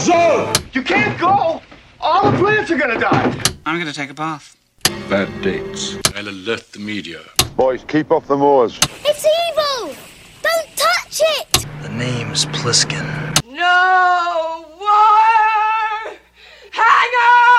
zone! You can't go! All the plants are gonna die! I'm gonna take a bath. Bad dates. I'll alert the media. Boys, keep off the moors. It's evil! Don't touch it! The name's Pliskin. No war! Hang on!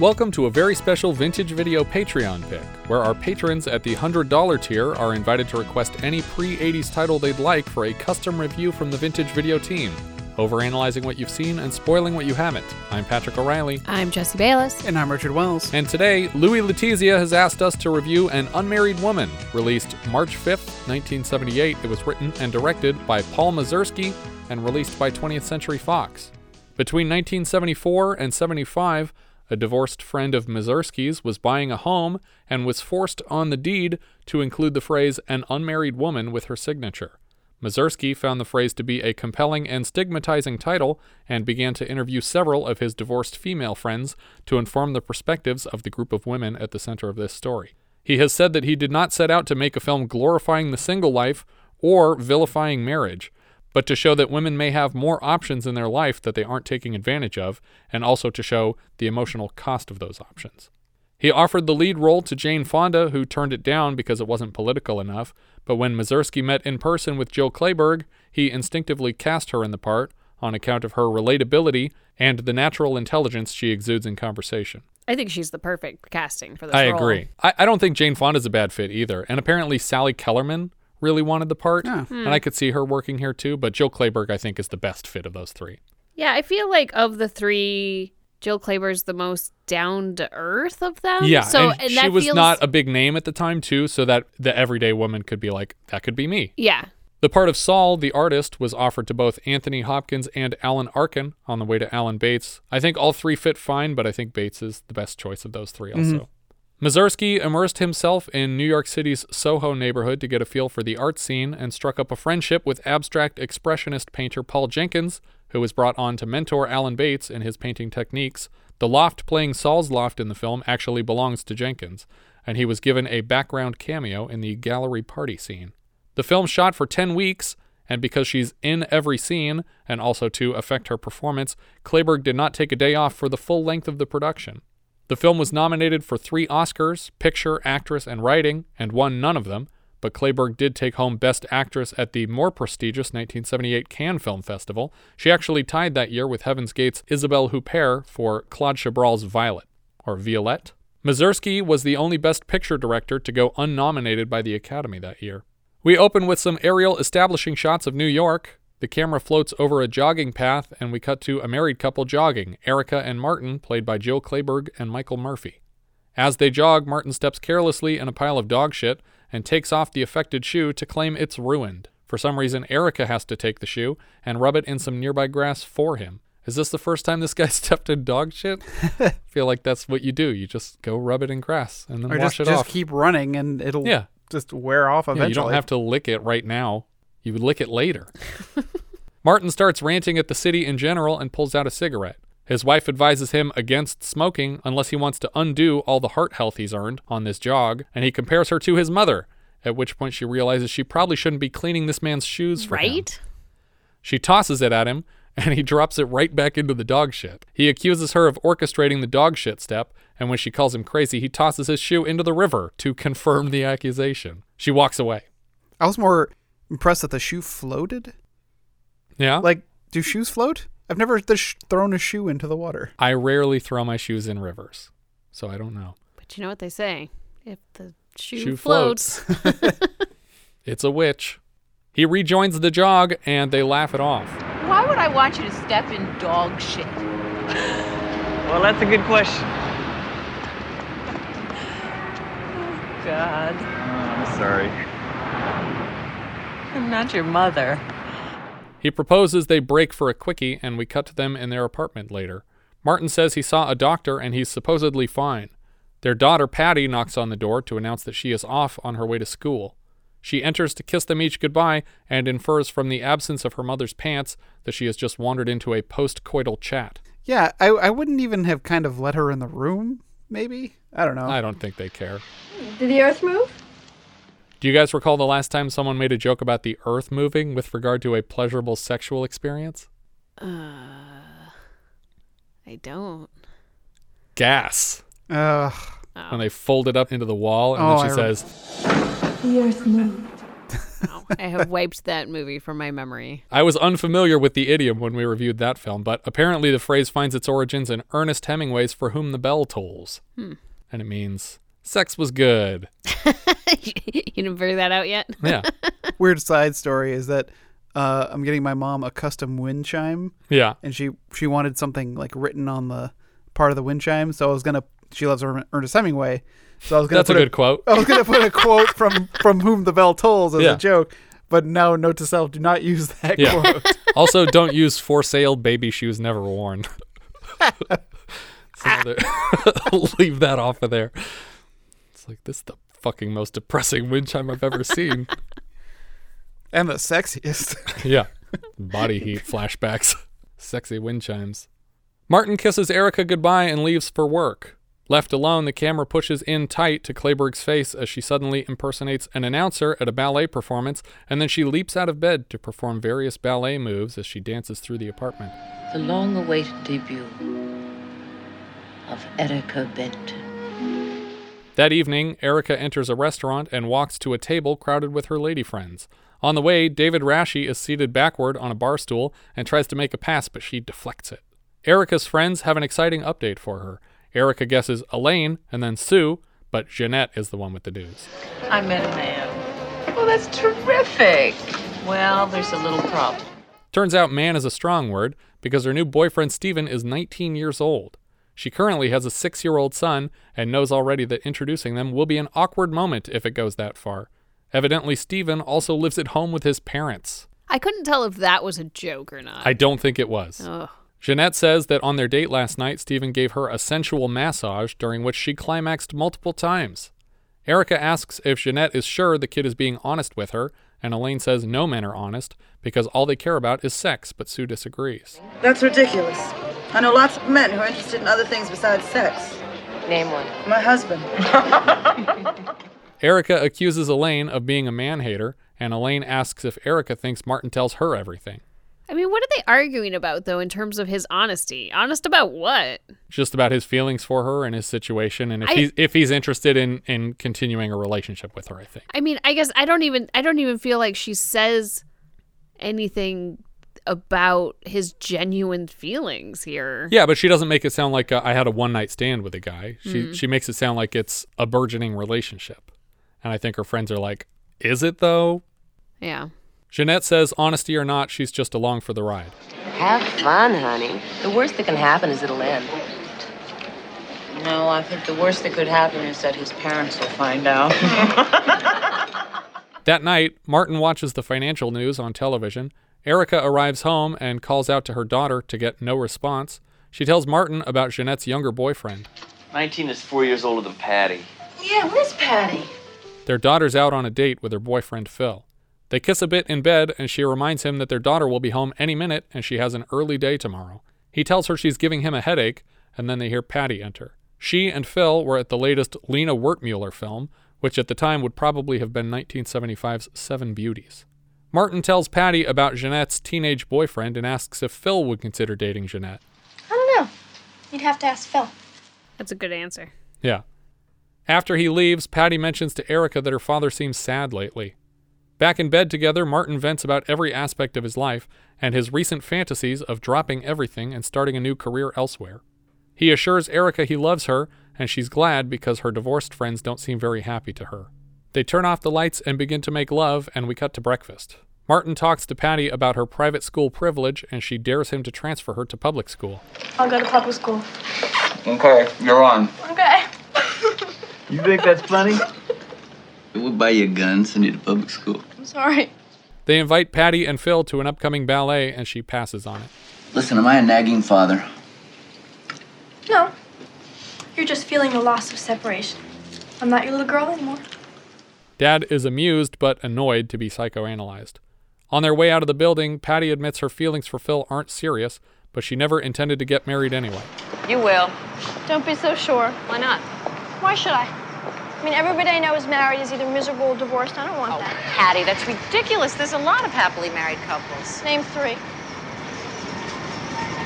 Welcome to a very special Vintage Video Patreon pick, where our patrons at the $100 tier are invited to request any pre-80s title they'd like for a custom review from the Vintage Video team, overanalyzing what you've seen and spoiling what you haven't. I'm Patrick O'Reilly. I'm Jesse Bayless. And I'm Richard Wells. And today, Louis Letizia has asked us to review An Unmarried Woman, released March 5th, 1978. It was written and directed by Paul Mazursky and released by 20th Century Fox. Between 1974 and 75, a divorced friend of Mazursky's was buying a home and was forced on the deed to include the phrase, an unmarried woman, with her signature. Mazursky found the phrase to be a compelling and stigmatizing title and began to interview several of his divorced female friends to inform the perspectives of the group of women at the center of this story. He has said that he did not set out to make a film glorifying the single life or vilifying marriage, but to show that women may have more options in their life that they aren't taking advantage of, and also to show the emotional cost of those options. He offered the lead role to Jane Fonda, who turned it down because it wasn't political enough, but when Mazursky met in person with Jill Clayburgh, he instinctively cast her in the part on account of her relatability and the natural intelligence she exudes in conversation. I think she's the perfect casting for this role. I agree. I don't think Jane Fonda's a bad fit either, and apparently Sally Kellerman really wanted the part, and I could see her working here too, but Jill Clayburgh, I think, is the best fit of those three. Yeah, I feel like of the three, Jill Clayburgh's the most down-to-earth of them. Yeah, so, and she was not a big name at the time too, so that the everyday woman could be like, that could be me. Yeah. The part of Saul, the artist, was offered to both Anthony Hopkins and Alan Arkin on the way to Alan Bates. I think all three fit fine, but I think Bates is the best choice of those three also. Mm-hmm. Mazursky immersed himself in New York City's Soho neighborhood to get a feel for the art scene and struck up a friendship with abstract expressionist painter Paul Jenkins, who was brought on to mentor Alan Bates in his painting techniques. The loft playing Saul's loft in the film actually belongs to Jenkins, and he was given a background cameo in the gallery party scene. The film shot for 10 weeks, and because she's in every scene, and also to affect her performance, Clayburgh did not take a day off for the full length of the production. The film was nominated for 3 Oscars, Picture, Actress, and Writing, and won none of them, but Clayburgh did take home Best Actress at the more prestigious 1978 Cannes Film Festival. She actually tied that year with Heaven's Gate's Isabelle Huppert for Claude Chabrol's Violet, or Violette. Mazursky was the only Best Picture director to go unnominated by the Academy that year. We open with some aerial establishing shots of New York. The camera floats over a jogging path, and we cut to a married couple jogging, Erica and Martin, played by Jill Clayburgh and Michael Murphy. As they jog, Martin steps carelessly in a pile of dog shit and takes off the affected shoe to claim it's ruined. For some reason, Erica has to take the shoe and rub it in some nearby grass for him. Is this the first time this guy stepped in dog shit? I feel like that's what you do. You just go rub it in grass and then wash it off. Just keep running and it'll just wear off eventually. Yeah, you don't have to lick it right now. You would lick it later. Martin starts ranting at the city in general and pulls out a cigarette. His wife advises him against smoking unless he wants to undo all the heart health he's earned on this jog, and he compares her to his mother, at which point she realizes she probably shouldn't be cleaning this man's shoes for him. Right? She tosses it at him, and he drops it right back into the dog shit. He accuses her of orchestrating the dog shit step, and when she calls him crazy, he tosses his shoe into the river to confirm the accusation. She walks away. I was more impressed that the shoe floated. Yeah. Like, do shoes float? I've never thrown a shoe into the water. I rarely throw my shoes in rivers, so I don't know. But you know what they say? If the shoe floats. It's a witch. He rejoins the jog, and they laugh it off. Why would I want you to step in dog shit? Well, that's a good question. Oh, God. I'm sorry. I'm not your mother. He proposes they break for a quickie, and we cut to them in their apartment later. Martin says he saw a doctor and he's supposedly fine. Their daughter Patty knocks on the door to announce that she is off on her way to school. She enters to kiss them each goodbye and infers from the absence of her mother's pants that she has just wandered into a post-coital chat. Yeah, I wouldn't even have kind of let her in the room, maybe? I don't know. I don't think they care. Did the earth move? Do you guys recall the last time someone made a joke about the earth moving with regard to a pleasurable sexual experience? I don't. Gas. Ugh. Oh. When they fold it up into the wall, and then she says, "The earth moved." Oh, I have wiped that movie from my memory. I was unfamiliar with the idiom when we reviewed that film, but apparently the phrase finds its origins in Ernest Hemingway's "For Whom the Bell Tolls." And it means sex was good. You didn't figure that out yet? Yeah. Weird side story is that I'm getting my mom a custom wind chime. Yeah. And she wanted something like written on the part of the wind chime, so I was gonna. She loves Ernest Hemingway. So I was going to put a good quote. I was going to put a quote from Whom the Bell Tolls as a joke, but now note to self, do not use that quote. Also, don't use "for sale baby shoes never worn." Leave that off of there. It's like, this is the fucking most depressing wind chime I've ever seen. And the sexiest. Yeah. Body heat flashbacks. Sexy wind chimes. Martin kisses Erica goodbye and leaves for work. Left alone, the camera pushes in tight to Clayburgh's face as she suddenly impersonates an announcer at a ballet performance, and then she leaps out of bed to perform various ballet moves as she dances through the apartment. The long-awaited debut of Erica Benton. That evening, Erica enters a restaurant and walks to a table crowded with her lady friends. On the way, David Rasche is seated backward on a bar stool and tries to make a pass, but she deflects it. Erica's friends have an exciting update for her. Erica guesses Elaine and then Sue, but Jeanette is the one with the news. I met a man. Well, that's terrific. Well, there's a little problem. Turns out man is a strong word because her new boyfriend Steven is 19 years old. She currently has a 6-year-old son and knows already that introducing them will be an awkward moment if it goes that far. Evidently, Steven also lives at home with his parents. I couldn't tell if that was a joke or not. I don't think it was. Ugh. Jeanette says that on their date last night, Steven gave her a sensual massage during which she climaxed multiple times. Erica asks if Jeanette is sure the kid is being honest with her, and Elaine says no men are honest because all they care about is sex, but Sue disagrees. That's ridiculous. I know lots of men who are interested in other things besides sex. Name one. My husband. Erica accuses Elaine of being a man-hater, and Elaine asks if Erica thinks Martin tells her everything. I mean, what are they arguing about, though, in terms of his honesty? Honest about what? Just about his feelings for her and his situation, and if he's interested in continuing a relationship with her, I think. I mean, I guess I don't even feel like she says anything about his genuine feelings here. Yeah, but she doesn't make it sound like I had a one-night stand with a guy. She makes it sound like it's a burgeoning relationship. And I think her friends are like, is it, though? Yeah. Jeanette says, honesty or not, she's just along for the ride. Have fun, honey. The worst that can happen is it'll end. No, I think the worst that could happen is that his parents will find out. That night, Martin watches the financial news on television. Erica arrives home and calls out to her daughter to get no response. She tells Martin about Jeanette's younger boyfriend. 19 is 4 years older than Patty. Yeah, where's Patty? Their daughter's out on a date with her boyfriend, Phil. They kiss a bit in bed, and she reminds him that their daughter will be home any minute, and she has an early day tomorrow. He tells her she's giving him a headache, and then they hear Patty enter. She and Phil were at the latest Lena Wertmuller film, which at the time would probably have been 1975's Seven Beauties. Martin tells Patty about Jeanette's teenage boyfriend and asks if Phil would consider dating Jeanette. I don't know. You'd have to ask Phil. That's a good answer. Yeah. After he leaves, Patty mentions to Erica that her father seems sad lately. Back in bed together, Martin vents about every aspect of his life and his recent fantasies of dropping everything and starting a new career elsewhere. He assures Erica he loves her, and she's glad because her divorced friends don't seem very happy to her. They turn off the lights and begin to make love, and we cut to breakfast. Martin talks to Patty about her private school privilege, and she dares him to transfer her to public school. I'll go to public school. Okay, you're on. Okay. You think that's funny? We'll buy you a gun, send you to public school. I'm sorry. They invite Patty and Phil to an upcoming ballet, and she passes on it. Listen, am I a nagging father? No. You're just feeling the loss of separation. I'm not your little girl anymore. Dad is amused but annoyed to be psychoanalyzed. On their way out of the building, Patty admits her feelings for Phil aren't serious, but she never intended to get married anyway. You will. Don't be so sure. Why not? Why should I? I mean, everybody I know is married, is either miserable or divorced. I don't want that. Oh, Patty, that's ridiculous. There's a lot of happily married couples. Name three.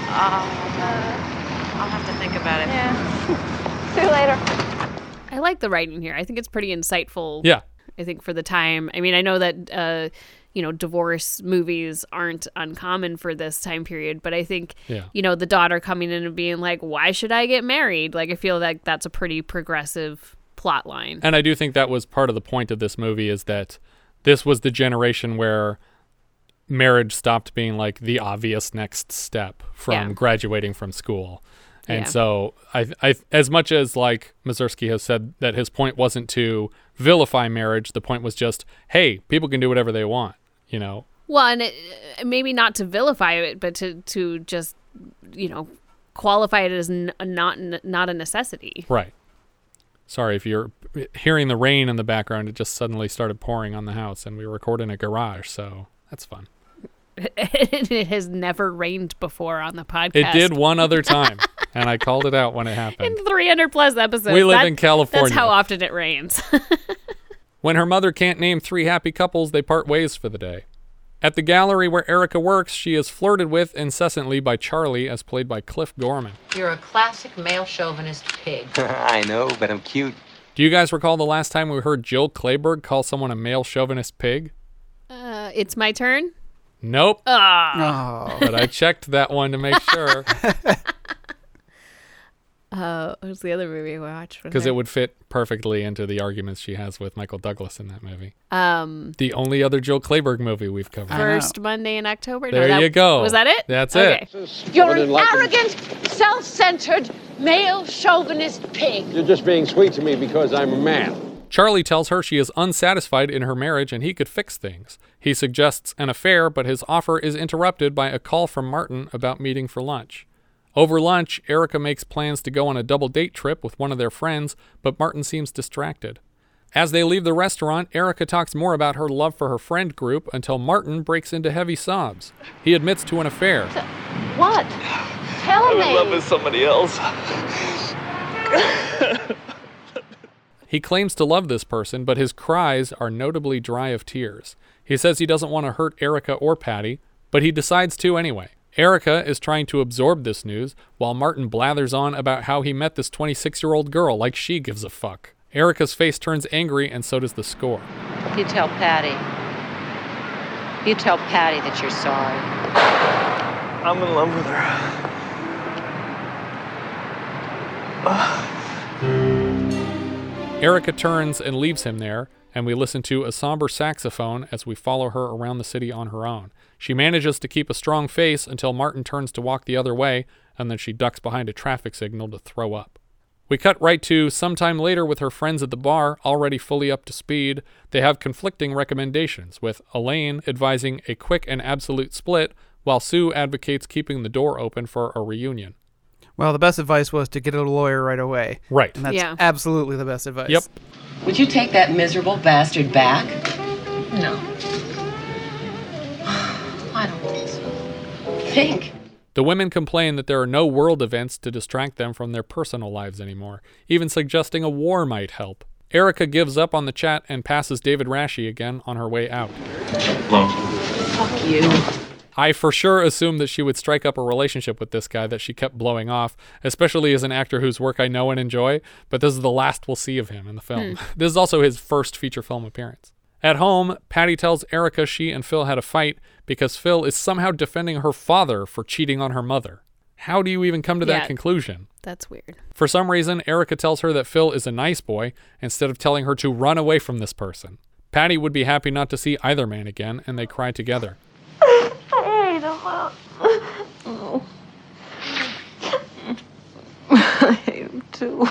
I'll have to think about it. Yeah. See you later. I like the writing here. I think it's pretty insightful. Yeah. I think for the time. I mean, I know that, divorce movies aren't uncommon for this time period, but I think, the daughter coming in and being like, why should I get married? Like, I feel like that's a pretty progressive plot line. And I do think that was part of the point of this movie, is that this was the generation where marriage stopped being like the obvious next step from graduating from school. And so I as much as like Mazursky has said that his point wasn't to vilify marriage, the point was just, hey, people can do whatever they want, you know? Well, and maybe not to vilify it, but to just, qualify it as not a necessity. Right. Sorry, if you're hearing the rain in the background, it just suddenly started pouring on the house and we record in a garage, so... That's fun. It has never rained before on the podcast. It did one other time, and I called it out when it happened. In 300-plus episodes. We live in California. That's how often it rains. When her mother can't name three happy couples, they part ways for the day. At the gallery where Erica works, she is flirted with incessantly by Charlie, as played by Cliff Gorman. You're a classic male chauvinist pig. I know, but I'm cute. Do you guys recall the last time we heard Jill Clayburgh call someone a male chauvinist pig? It's my turn? Nope. Oh. But I checked that one to make sure. What was the other movie we watched? Because it would fit perfectly into the arguments she has with Michael Douglas in that movie. The only other Jill Clayburgh movie we've covered. First Monday in October. There you go. Was that it? That's it. You're an arrogant, self-centered, male chauvinist pig. You're just being sweet to me because I'm a man. Charlie tells her she is unsatisfied in her marriage and he could fix things. He suggests an affair, but his offer is interrupted by a call from Martin about meeting for lunch. Over lunch, Erica makes plans to go on a double date trip with one of their friends, but Martin seems distracted. As they leave the restaurant, Erica talks more about her love for her friend group until Martin breaks into heavy sobs. He admits to an affair. What? Tell me. I'm in love with somebody else. He claims to love this person, but his cries are notably dry of tears. He says he doesn't want to hurt Erica or Patty, but he decides to anyway. Erica is trying to absorb this news, while Martin blathers on about how he met this 26-year-old girl, like she gives a fuck. Erica's face turns angry, and so does the score. You tell Patty that you're sorry. I'm in love with her. Erica turns and leaves him there, and we listen to a somber saxophone as we follow her around the city on her own. She manages to keep a strong face until Martin turns to walk the other way, and then she ducks behind a traffic signal to throw up. We cut right to sometime later with her friends at the bar, already fully up to speed. They have conflicting recommendations, with Elaine advising a quick and absolute split, while Sue advocates keeping the door open for a reunion. Well, the best advice was to get a lawyer right away. Right. And that's absolutely the best advice. Yep. Would you take that miserable bastard back? No. I don't think. The women complain that there are no world events to distract them from their personal lives anymore, even suggesting a war might help. Erica gives up on the chat and passes David Rasche again on her way out. Hello. Fuck you. I for sure assumed that she would strike up a relationship with this guy that she kept blowing off, especially as an actor whose work I know and enjoy, but this is the last we'll see of him in the film. This is also his first feature film appearance. At home, Patty tells Erica she and Phil had a fight because Phil is somehow defending her father for cheating on her mother. How do you even come to that conclusion? That's weird. For some reason, Erica tells her that Phil is a nice boy instead of telling her to run away from this person. Patty would be happy not to see either man again, and they cry together. I hate him too.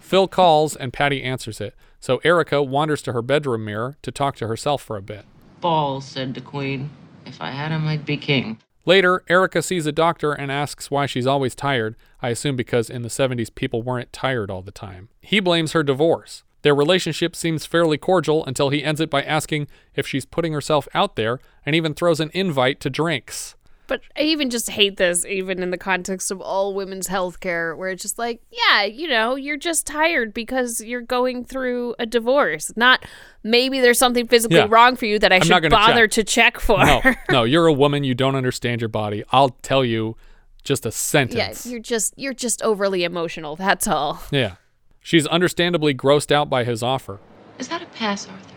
Phil calls and Patty answers it, so Erica wanders to her bedroom mirror to talk to herself for a bit. Balls, said the queen. If I had him, I'd be king. Later, Erica sees a doctor and asks why she's always tired, I assume because in the 70s people weren't tired all the time. He blames her divorce. Their relationship seems fairly cordial until he ends it by asking if she's putting herself out there and even throws an invite to drinks. But I even just hate this, even in the context of all women's healthcare, where it's just like, yeah, you know, you're just tired because you're going through a divorce. Not maybe there's something physically wrong for you that I'm should bother to check for. No, you're a woman. You don't understand your body. I'll tell you just a sentence. Yeah, you're just overly emotional. That's all. Yeah. She's understandably grossed out by his offer. Is that a pass, Arthur?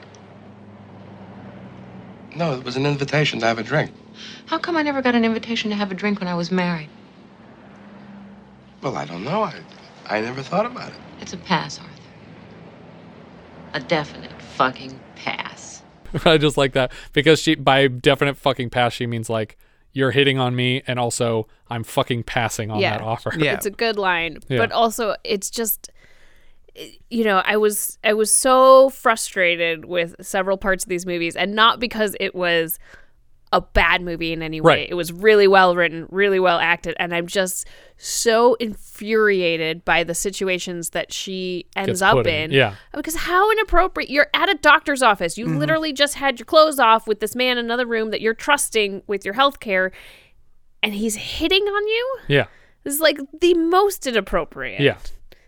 No, it was an invitation to have a drink. How come I never got an invitation to have a drink when I was married? Well, I don't know. I never thought about it. It's a pass, Arthur. A definite fucking pass. I just like that. Because by definite fucking pass, she means like, you're hitting on me, and also I'm fucking passing on that offer. Yeah. It's a good line. Yeah. But also, it's just... You know, I was so frustrated with several parts of these movies, and not because it was a bad movie in any way. Right. It was really well written, really well acted, and I'm just so infuriated by the situations that she ends up in. Yeah. Because how inappropriate. You're at a doctor's office. You literally just had your clothes off with this man in another room that you're trusting with your health care, and he's hitting on you? Yeah. This is like the most inappropriate. Yeah.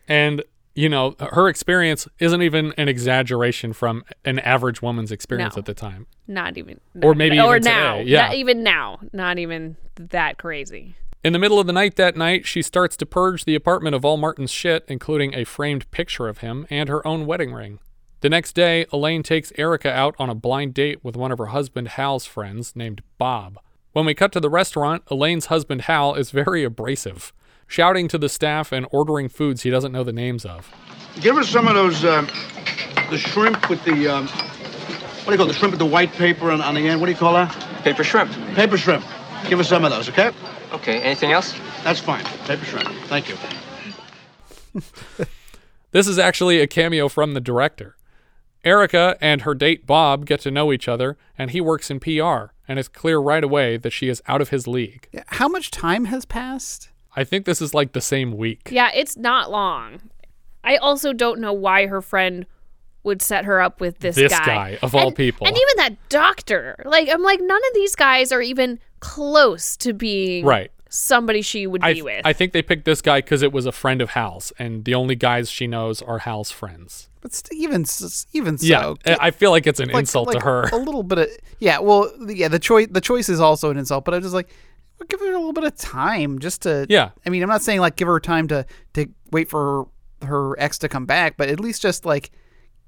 And... You know, her experience isn't even an exaggeration from an average woman's experience at the time. Not even. Or maybe even now. Today. Yeah. Not even now. Not even that crazy. In the middle of the night that night, she starts to purge the apartment of all Martin's shit, including a framed picture of him and her own wedding ring. The next day, Elaine takes Erica out on a blind date with one of her husband Hal's friends named Bob. When we cut to the restaurant, Elaine's husband Hal is very abrasive, shouting to the staff and ordering foods he doesn't know the names of. Give us some of those, the shrimp with the, what do you call it? The shrimp with the white paper on the end. What do you call that? Paper shrimp. Paper shrimp. Give us some of those, okay? Okay, anything else? That's fine. Paper shrimp. Thank you. This is actually a cameo from the director. Erica and her date Bob get to know each other, and he works in PR, and it's clear right away that she is out of his league. How much time has passed? I think this is like the same week. Yeah, it's not long. I also don't know why her friend would set her up with this guy. This guy, of all people. And even that doctor. Like, I'm like, none of these guys are even close to being somebody she would be with. I think they picked this guy because it was a friend of Hal's, and the only guys she knows are Hal's friends. But even so. Yeah, I feel like it's an insult to her. A little bit of... Yeah, well, yeah, the choice is also an insult, but I was just like... Give her a little bit of time just to... Yeah. I mean, I'm not saying, like, give her time to wait for her ex to come back, but at least just, like,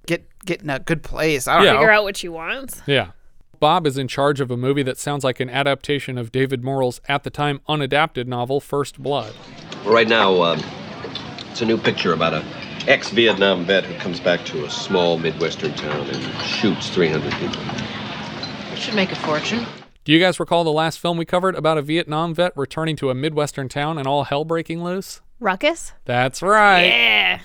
get in a good place. I don't know. Figure out what she wants. Yeah. Bob is in charge of a movie that sounds like an adaptation of David Morrell's at-the-time unadapted novel, First Blood. Well, right now, it's a new picture about an ex-Vietnam vet who comes back to a small Midwestern town and shoots 300 people. It should make a fortune. Do you guys recall the last film we covered about a Vietnam vet returning to a Midwestern town and all hell breaking loose? Ruckus? That's right. Yeah.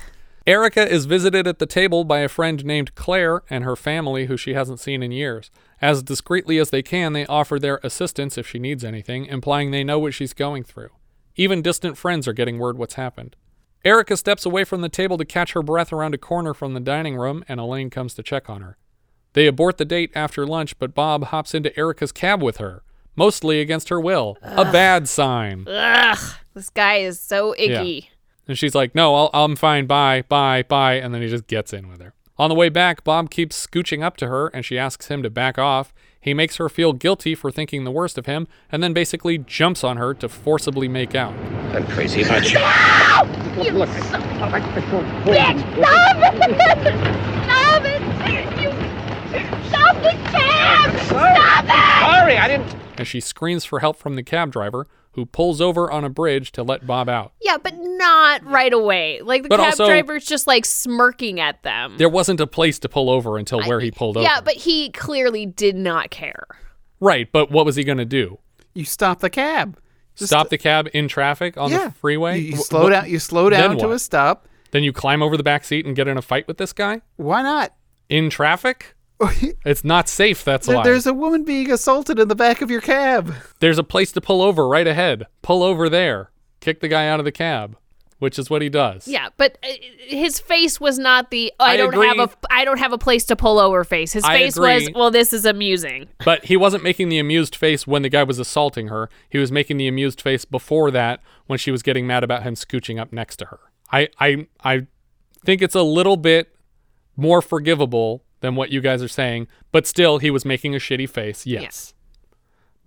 Erica is visited at the table by a friend named Claire and her family who she hasn't seen in years. As discreetly as they can, they offer their assistance if she needs anything, implying they know what she's going through. Even distant friends are getting word what's happened. Erica steps away from the table to catch her breath around a corner from the dining room, and Elaine comes to check on her. They abort the date after lunch, but Bob hops into Erica's cab with her, mostly against her will. Ugh. A bad sign. Ugh, this guy is so icky. Yeah. And she's like, no, I'm fine, bye, and then he just gets in with her. On the way back, Bob keeps scooching up to her, and she asks him to back off. He makes her feel guilty for thinking the worst of him, and then basically jumps on her to forcibly make out. I'm crazy about you. No! You son of a bitch! Stop it! Stop the cab! Stop it! Sorry, I didn't... And she screams for help from the cab driver, who pulls over on a bridge to let Bob out. Yeah, but not right away. Like, the cab driver's just, like, smirking at them. There wasn't a place to pull over until where he pulled over. Yeah, but he clearly did not care. Right, but what was he going to do? You stop the cab. Stop the cab in traffic on the freeway? You slow down. You slow down to a stop. Then you climb over the back seat and get in a fight with this guy? Why not? In traffic? It's not safe, that's why. There's a woman being assaulted in the back of your cab. There's a place to pull over right ahead. Pull over there. Kick the guy out of the cab. which is what he does. Yeah, but his face was not the I don't have a place to pull over face. His face was, well, this is amusing. But he wasn't making the amused face when the guy was assaulting her. He was making the amused face before that when she was getting mad about him scooching up next to her. I think it's a little bit more forgivable than what you guys are saying, but still he was making a shitty face. Yes. Yeah.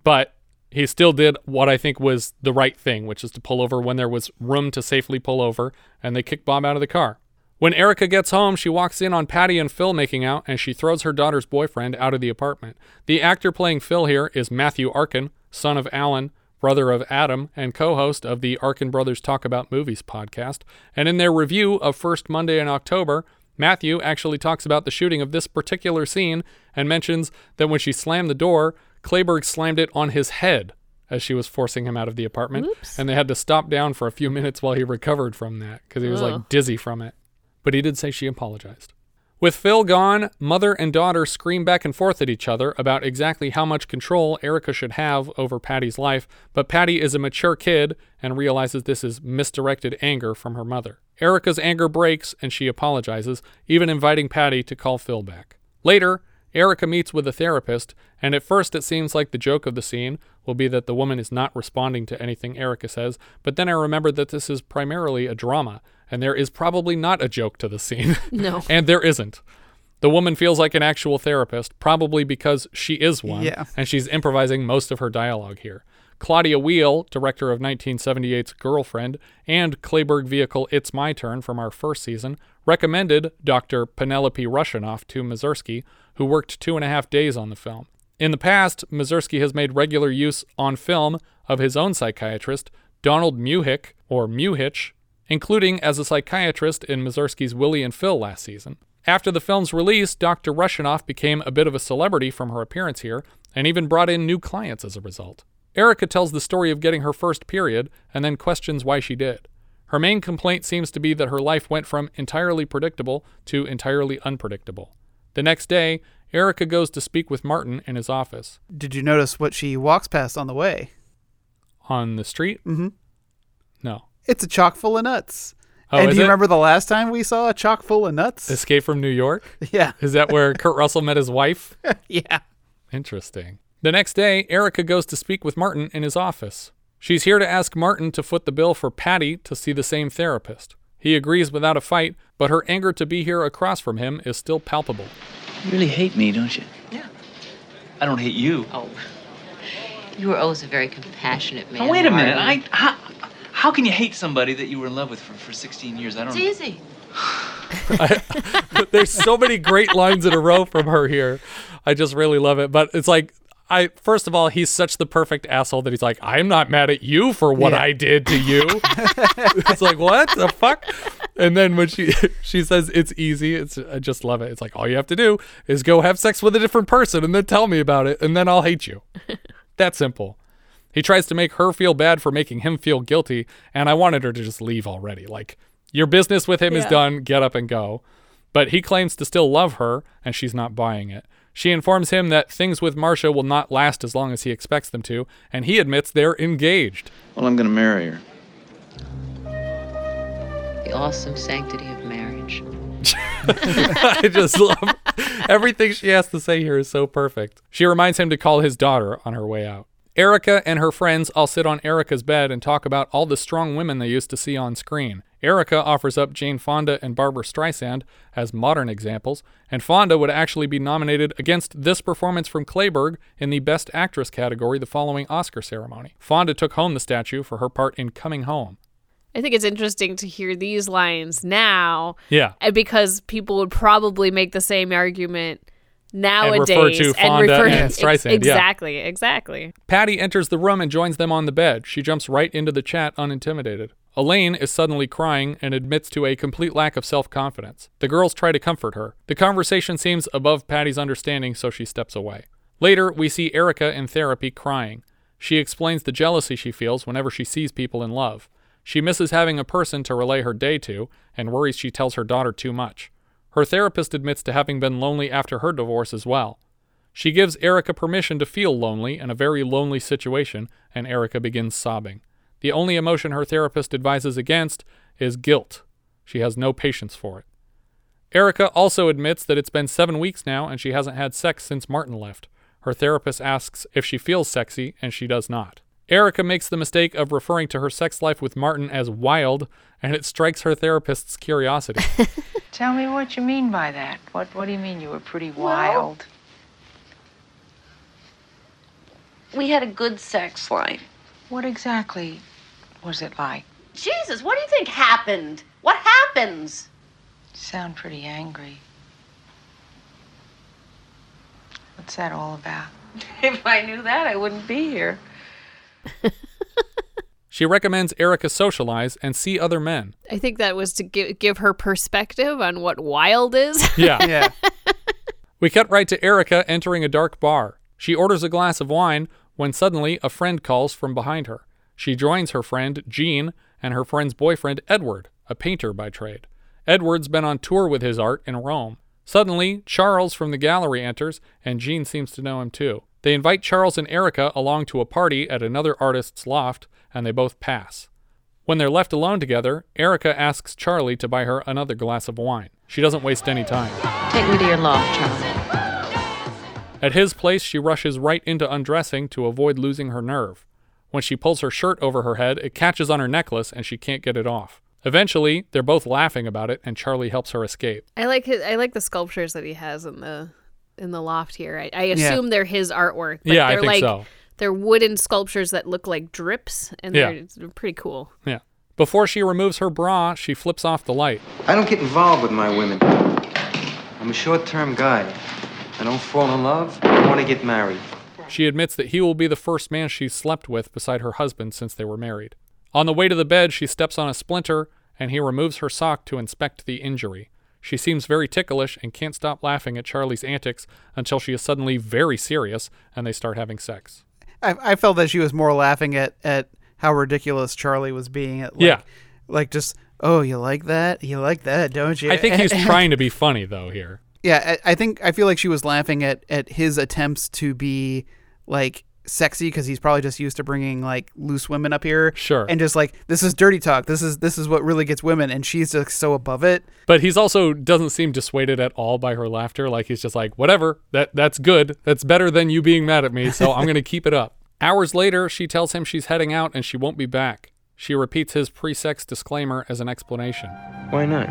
But he still did what I think was the right thing, which is to pull over when there was room to safely pull over, and they kicked Bob out of the car. When Erica gets home, she walks in on Patty and Phil making out, and she throws her daughter's boyfriend out of the apartment. The actor playing Phil here is Matthew Arkin, son of Alan, brother of Adam, and co-host of the Arkin Brothers Talk About Movies podcast. And in their review of First Monday in October, Matthew actually talks about the shooting of this particular scene and mentions that when she slammed the door, Clayburgh slammed it on his head as she was forcing him out of the apartment. Oops. And they had to stop down for a few minutes while he recovered from that because he was like dizzy from it. But he did say she apologized. With Phil gone, mother and daughter scream back and forth at each other about exactly how much control Erica should have over Patty's life, but Patty is a mature kid and realizes this is misdirected anger from her mother. Erica's anger breaks and she apologizes, even inviting Patty to call Phil back. Later, Erica meets with a therapist, and at first it seems like the joke of the scene will be that the woman is not responding to anything Erica says, but then I remembered that this is primarily a drama, and there is probably not a joke to the scene. No. And there isn't. The woman feels like an actual therapist, probably because she is one, and she's improvising most of her dialogue here. Claudia Weill, director of 1978's Girlfriend, and Clayburgh vehicle It's My Turn from our first season, recommended Dr. Penelope Russianoff to Mazursky, who worked 2.5 days on the film. In the past, Mazursky has made regular use on film of his own psychiatrist, Donald Muhich, or Muhich, including as a psychiatrist in Mazursky's Willie and Phil last season. After the film's release, Dr. Russianoff became a bit of a celebrity from her appearance here, and even brought in new clients as a result. Erica tells the story of getting her first period and then questions why she did. Her main complaint seems to be that her life went from entirely predictable to entirely unpredictable. The next day, Erica goes to speak with Martin in his office. Did you notice what she walks past on the way? On the street? Mm-hmm. No. It's a chock full of nuts. Oh, and do you remember the last time we saw a chock full of nuts? Escape from New York? Yeah. Is that where Kurt Russell met his wife? Yeah. Interesting. The next day, Erica goes to speak with Martin in his office. She's here to ask Martin to foot the bill for Patty to see the same therapist. He agrees without a fight, but her anger to be here across from him is still palpable. You really hate me, don't you? Yeah. I don't hate you. Oh. You were always a very compassionate man. Oh, wait a minute. How can you hate somebody that you were in love with for 16 years? It's easy. There's so many great lines in a row from her here. I just really love it. But it's like... first of all, he's such the perfect asshole that he's like, I'm not mad at you for what I did to you. It's like, what the fuck? And then when she says it's easy, I just love it. It's like, all you have to do is go have sex with a different person and then tell me about it, and then I'll hate you. That simple. He tries to make her feel bad for making him feel guilty, and I wanted her to just leave already. Like, your business with him is done. Get up and go. But he claims to still love her, and she's not buying it. She informs him that things with Marcia will not last as long as he expects them to, and he admits they're engaged. Well, I'm going to marry her. The awesome sanctity of marriage. I just love everything she has to say here is so perfect. She reminds him to call his daughter on her way out. Erica and her friends all sit on Erica's bed and talk about all the strong women they used to see on screen. Erica offers up Jane Fonda and Barbra Streisand as modern examples, and Fonda would actually be nominated against this performance from Clayburgh in the Best Actress category the following Oscar ceremony. Fonda took home the statue for her part in Coming Home. I think it's interesting to hear these lines now, because people would probably make the same argument nowadays and refer to Fonda and Streisand. Exactly. Patty enters the room and joins them on the bed. She jumps right into the chat unintimidated. Elaine is suddenly crying and admits to a complete lack of self-confidence. The girls try to comfort her. The conversation seems above Patty's understanding, so she steps away. Later, we see Erica in therapy crying. She explains the jealousy she feels whenever she sees people in love. She misses having a person to relay her day to and worries she tells her daughter too much. Her therapist admits to having been lonely after her divorce as well. She gives Erica permission to feel lonely in a very lonely situation, and Erica begins sobbing. The only emotion her therapist advises against is guilt. She has no patience for it. Erica also admits that it's been 7 weeks now and she hasn't had sex since Martin left. Her therapist asks if she feels sexy, and she does not. Erica makes the mistake of referring to her sex life with Martin as wild, and it strikes her therapist's curiosity. Tell me what you mean by that. What do you mean you were pretty wild? Well, we had a good sex life. What exactly was it like? Jesus, what do you think happened? What happens? You sound pretty angry. What's that all about? If I knew that, I wouldn't be here. She recommends Erica socialize and see other men. I think that was to give her perspective on what wild is. Yeah. We cut right to Erica entering a dark bar. She orders a glass of wine when suddenly a friend calls from behind her. She joins her friend, Jean, and her friend's boyfriend, Edward, a painter by trade. Edward's been on tour with his art in Rome. Suddenly, Charles from the gallery enters, and Jean seems to know him too. They invite Charles and Erica along to a party at another artist's loft, and they both pass. When they're left alone together, Erica asks Charlie to buy her another glass of wine. She doesn't waste any time. Take me to your loft, Charlie. At his place, she rushes right into undressing to avoid losing her nerve. When she pulls her shirt over her head, it catches on her necklace and she can't get it off. Eventually, they're both laughing about it, and Charlie helps her escape. I like the sculptures that he has in the loft here. I assume they're his artwork. But yeah, they're They're wooden sculptures that look like drips, and they're pretty cool. Yeah. Before she removes her bra, she flips off the light. I don't get involved with my women. I'm a short-term guy. I don't fall in love. I want to get married. She admits that he will be the first man she's slept with beside her husband since they were married. On the way to the bed, she steps on a splinter, and he removes her sock to inspect the injury. She seems very ticklish and can't stop laughing at Charlie's antics until she is suddenly very serious and they start having sex. I felt that she was more laughing at how ridiculous Charlie was being. You like that? You like that, don't you? I think he's trying to be funny, though, here. Yeah, I feel like she was laughing at his attempts to be, sexy, because he's probably just used to bringing loose women up here, sure, and just this is dirty talk, this is what really gets women, and she's just so above it. But he's also doesn't seem dissuaded at all by her laughter. He's just whatever, that's good, that's better than you being mad at me, so I'm gonna keep it up. Hours later, she tells him she's heading out and she won't be back. She repeats his pre-sex disclaimer as an explanation. Why not?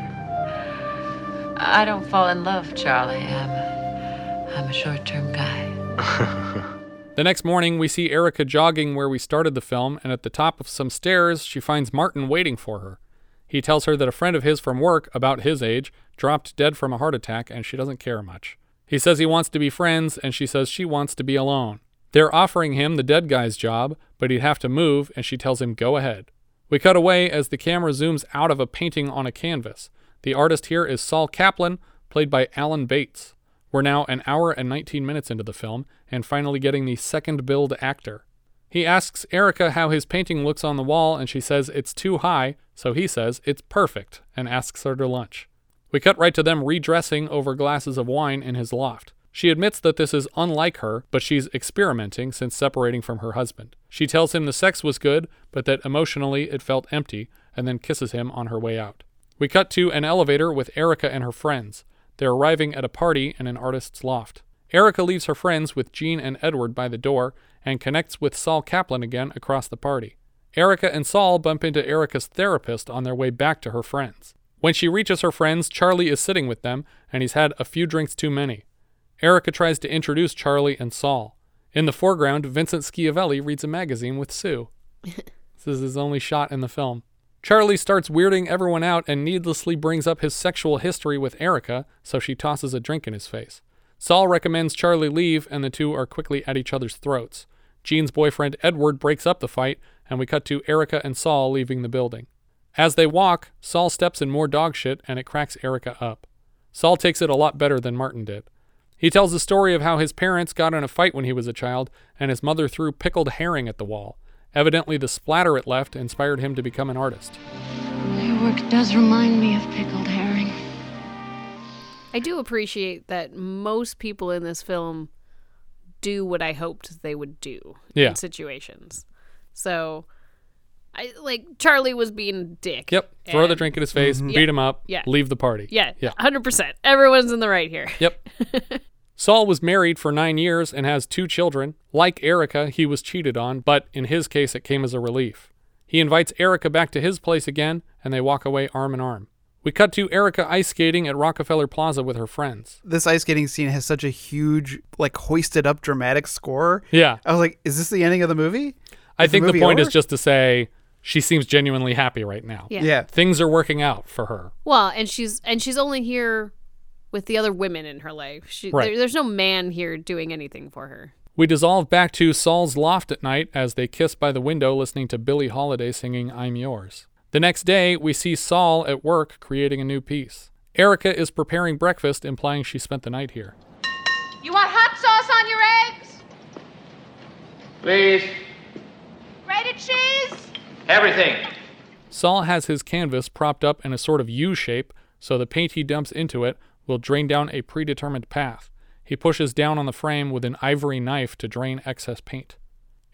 I don't fall in love, Charlie. I'm a short-term guy. The next morning, we see Erica jogging where we started the film, and at the top of some stairs, she finds Martin waiting for her. He tells her that a friend of his from work, about his age, dropped dead from a heart attack, and she doesn't care much. He says he wants to be friends, and she says she wants to be alone. They're offering him the dead guy's job, but he'd have to move, and she tells him go ahead. We cut away as the camera zooms out of a painting on a canvas. The artist here is Saul Kaplan, played by Alan Bates. We're now an hour and 19 minutes into the film, and finally getting the second billed actor. He asks Erica how his painting looks on the wall, and she says it's too high, so he says it's perfect, and asks her to lunch. We cut right to them redressing over glasses of wine in his loft. She admits that this is unlike her, but she's experimenting since separating from her husband. She tells him the sex was good, but that emotionally it felt empty, and then kisses him on her way out. We cut to an elevator with Erica and her friends. They're arriving at a party in an artist's loft. Erica leaves her friends with Jean and Edward by the door and connects with Saul Kaplan again across the party. Erica and Saul bump into Erica's therapist on their way back to her friends. When she reaches her friends, Charlie is sitting with them, and he's had a few drinks too many. Erica tries to introduce Charlie and Saul. In the foreground, Vincent Schiavelli reads a magazine with Sue. This is his only shot in the film. Charlie starts weirding everyone out and needlessly brings up his sexual history with Erica, so she tosses a drink in his face. Saul recommends Charlie leave, and the two are quickly at each other's throats. Jean's boyfriend Edward breaks up the fight, and we cut to Erica and Saul leaving the building. As they walk, Saul steps in more dog shit, and it cracks Erica up. Saul takes it a lot better than Martin did. He tells the story of how his parents got in a fight when he was a child, and his mother threw pickled herring at the wall. Evidently, the splatter it left inspired him to become an artist. Your work does remind me of pickled herring. I do appreciate that most people in this film do what I hoped they would do in situations. So Charlie was being a dick. Yep. Throw the drink in his face, mm-hmm. beat him up, leave the party. Yeah, 100%. Everyone's in the right here. Yep. Saul was married for 9 years and has 2 children. Like Erica, he was cheated on, but in his case, it came as a relief. He invites Erica back to his place again, and they walk away arm in arm. We cut to Erica ice skating at Rockefeller Plaza with her friends. This ice skating scene has such a huge, hoisted up dramatic score. Yeah. I was like, is this the ending of the movie? I think the point is just to say she seems genuinely happy right now. Yeah. Things are working out for her. Well, and she's only here with the other women in her life. There's no man here doing anything for her. We dissolve back to Saul's loft at night as they kiss by the window listening to Billie Holiday singing I'm Yours. The next day, we see Saul at work creating a new piece. Erica is preparing breakfast, implying she spent the night here. You want hot sauce on your eggs? Please. Grated cheese? Everything. Saul has his canvas propped up in a sort of U shape, so the paint he dumps into it will drain down a predetermined path. He pushes down on the frame with an ivory knife to drain excess paint.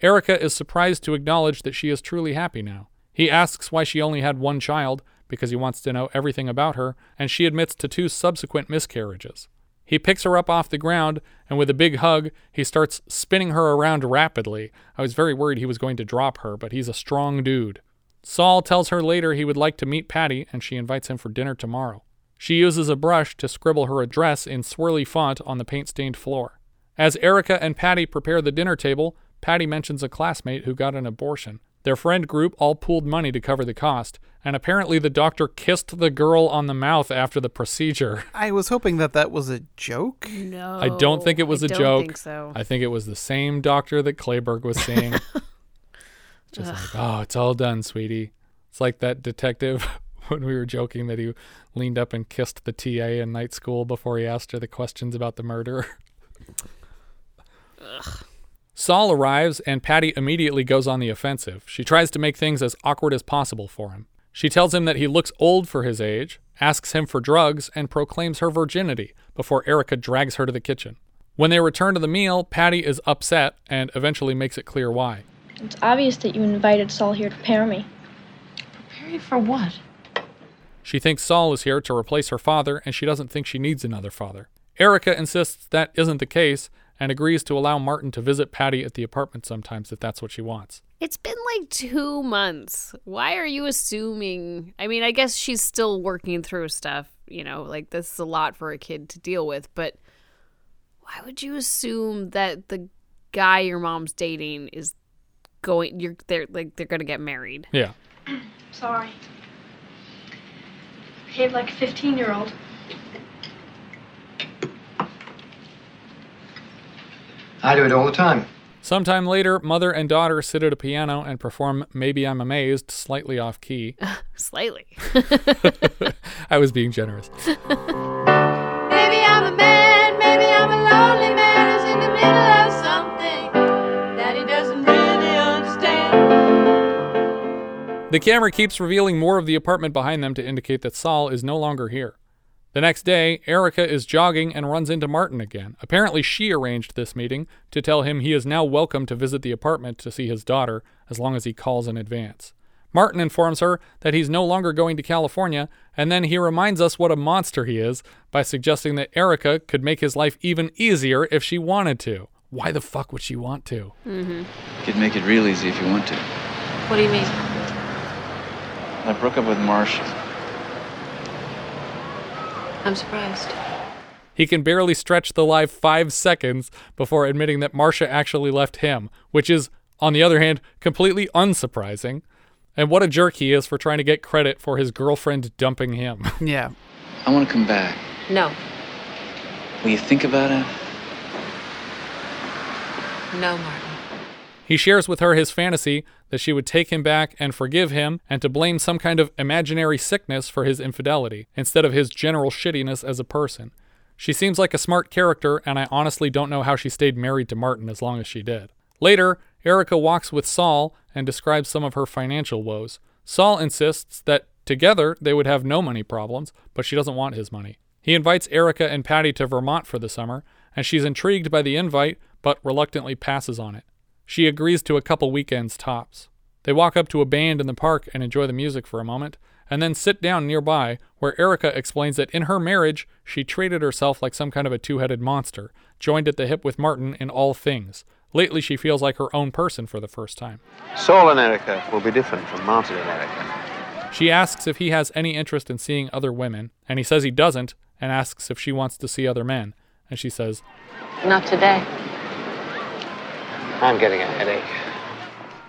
Erica is surprised to acknowledge that she is truly happy now. He asks why she only had 1 child, because he wants to know everything about her, and she admits to 2 subsequent miscarriages. He picks her up off the ground, and with a big hug, he starts spinning her around rapidly. I was very worried he was going to drop her, but he's a strong dude. Saul tells her later he would like to meet Patty, and she invites him for dinner tomorrow. She uses a brush to scribble her address in swirly font on the paint-stained floor. As Erica and Patty prepare the dinner table, Patty mentions a classmate who got an abortion. Their friend group all pooled money to cover the cost, and apparently the doctor kissed the girl on the mouth after the procedure. I was hoping that was a joke. No. I don't think it was a joke. I don't think so. I think it was the same doctor that Clayburgh was seeing. Just it's all done, sweetie. It's like that detective... when we were joking that he leaned up and kissed the TA in night school before he asked her the questions about the murder. Ugh. Saul arrives, and Patty immediately goes on the offensive. She tries to make things as awkward as possible for him. She tells him that he looks old for his age, asks him for drugs, and proclaims her virginity before Erica drags her to the kitchen. When they return to the meal, Patty is upset and eventually makes it clear why. It's obvious that you invited Saul here to prepare me. Prepare you for what? She thinks Saul is here to replace her father, and she doesn't think she needs another father. Erica insists that isn't the case and agrees to allow Martin to visit Patty at the apartment sometimes if that's what she wants. It's been 2 months. Why are you assuming? I mean, I guess she's still working through stuff, this is a lot for a kid to deal with, but why would you assume that the guy your mom's dating is they're going to get married? Yeah. Sorry. Behave like a 15-year-old. I do it all the time. Sometime later, mother and daughter sit at a piano and perform Maybe I'm Amazed, slightly off key. Slightly. I was being generous. Maybe I'm a man, maybe I'm a lonely man who's in the middle of something that he doesn't really understand. The camera keeps revealing more of the apartment behind them to indicate that Saul is no longer here. The next day, Erica is jogging and runs into Martin again. Apparently, she arranged this meeting to tell him he is now welcome to visit the apartment to see his daughter, as long as he calls in advance. Martin informs her that he's no longer going to California, and then he reminds us what a monster he is by suggesting that Erica could make his life even easier if she wanted to. Why the fuck would she want to? Mm-hmm. You could make it real easy if you want to. What do you mean? I broke up with Marcia. I'm surprised. He can barely stretch the lie 5 seconds before admitting that Marcia actually left him, which is, on the other hand, completely unsurprising. And what a jerk he is for trying to get credit for his girlfriend dumping him. Yeah. I want to come back. No. Will you think about it? No, Martin. He shares with her his fantasy that she would take him back and forgive him and to blame some kind of imaginary sickness for his infidelity instead of his general shittiness as a person. She seems like a smart character, and I honestly don't know how she stayed married to Martin as long as she did. Later, Erica walks with Saul and describes some of her financial woes. Saul insists that together they would have no money problems, but she doesn't want his money. He invites Erica and Patty to Vermont for the summer, and she's intrigued by the invite but reluctantly passes on it. She agrees to a couple weekends tops. They walk up to a band in the park and enjoy the music for a moment, and then sit down nearby, where Erica explains that in her marriage, she treated herself like some kind of a two-headed monster, joined at the hip with Martin in all things. Lately, she feels like her own person for the first time. Saul and Erica will be different from Martin and Erica. She asks if he has any interest in seeing other women, and he says he doesn't, and asks if she wants to see other men. And she says, "Not today. I'm getting a headache."